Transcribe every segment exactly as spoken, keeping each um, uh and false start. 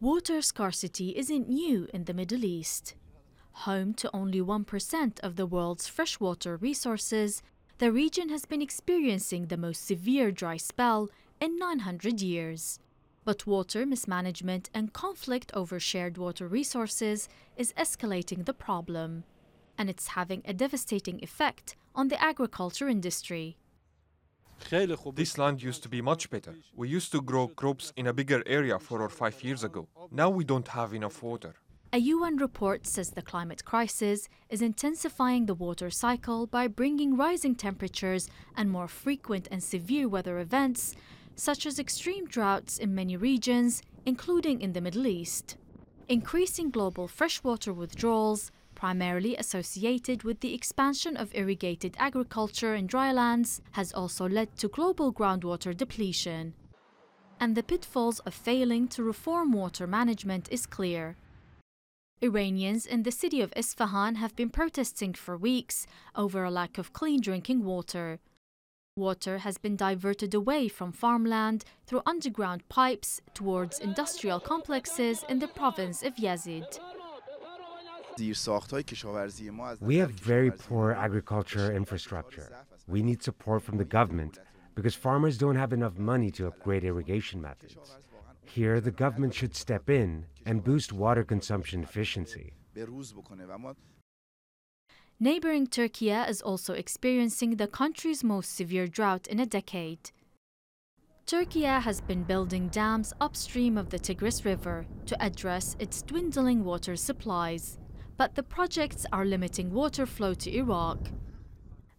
Water scarcity isn't new in the Middle East. Home to only one percent of the world's freshwater resources, the region has been experiencing the most severe dry spell in nine hundred years. But water mismanagement and conflict over shared water resources is escalating the problem, and it's having a devastating effect on the agriculture industry. This land used to be much better. We used to grow crops in a bigger area four or five years ago. Now we don't have enough water. A U N report says the climate crisis is intensifying the water cycle by bringing rising temperatures and more frequent and severe weather events, such as extreme droughts in many regions, including in the Middle East. Increasing global freshwater withdrawals, primarily associated with the expansion of irrigated agriculture in drylands, has also led to global groundwater depletion. And the pitfalls of failing to reform water management is clear. Iranians in the city of Isfahan have been protesting for weeks over a lack of clean drinking water. Water has been diverted away from farmland through underground pipes towards industrial complexes in the province of Yazd. We have very poor agriculture infrastructure. We need support from the government because farmers don't have enough money to upgrade irrigation methods. Here, the government should step in and boost water consumption efficiency. Neighboring Turkey is also experiencing the country's most severe drought in a decade. Turkey has been building dams upstream of the Tigris River to address its dwindling water supplies, but the projects are limiting water flow to Iraq.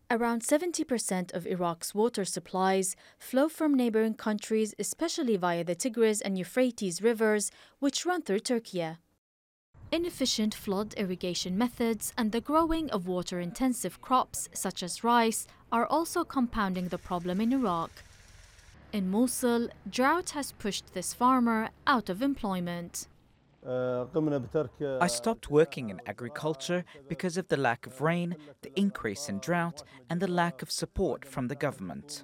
Around seventy percent of Iraq's water supplies flow from neighboring countries, especially via the Tigris and Euphrates rivers, which run through Turkey. Inefficient flood irrigation methods and the growing of water-intensive crops, such as rice, are also compounding the problem in Iraq. In Mosul, drought has pushed this farmer out of employment. I stopped working in agriculture because of the lack of rain, the increase in drought, and the lack of support from the government.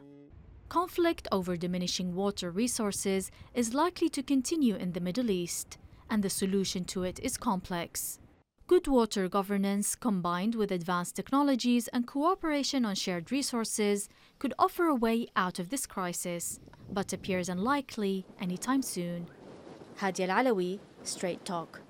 Conflict over diminishing water resources is likely to continue in the Middle East, and the solution to it is complex. Good water governance, combined with advanced technologies and cooperation on shared resources, could offer a way out of this crisis, but appears unlikely anytime soon. Hadya Al Alawi, Strait Talk.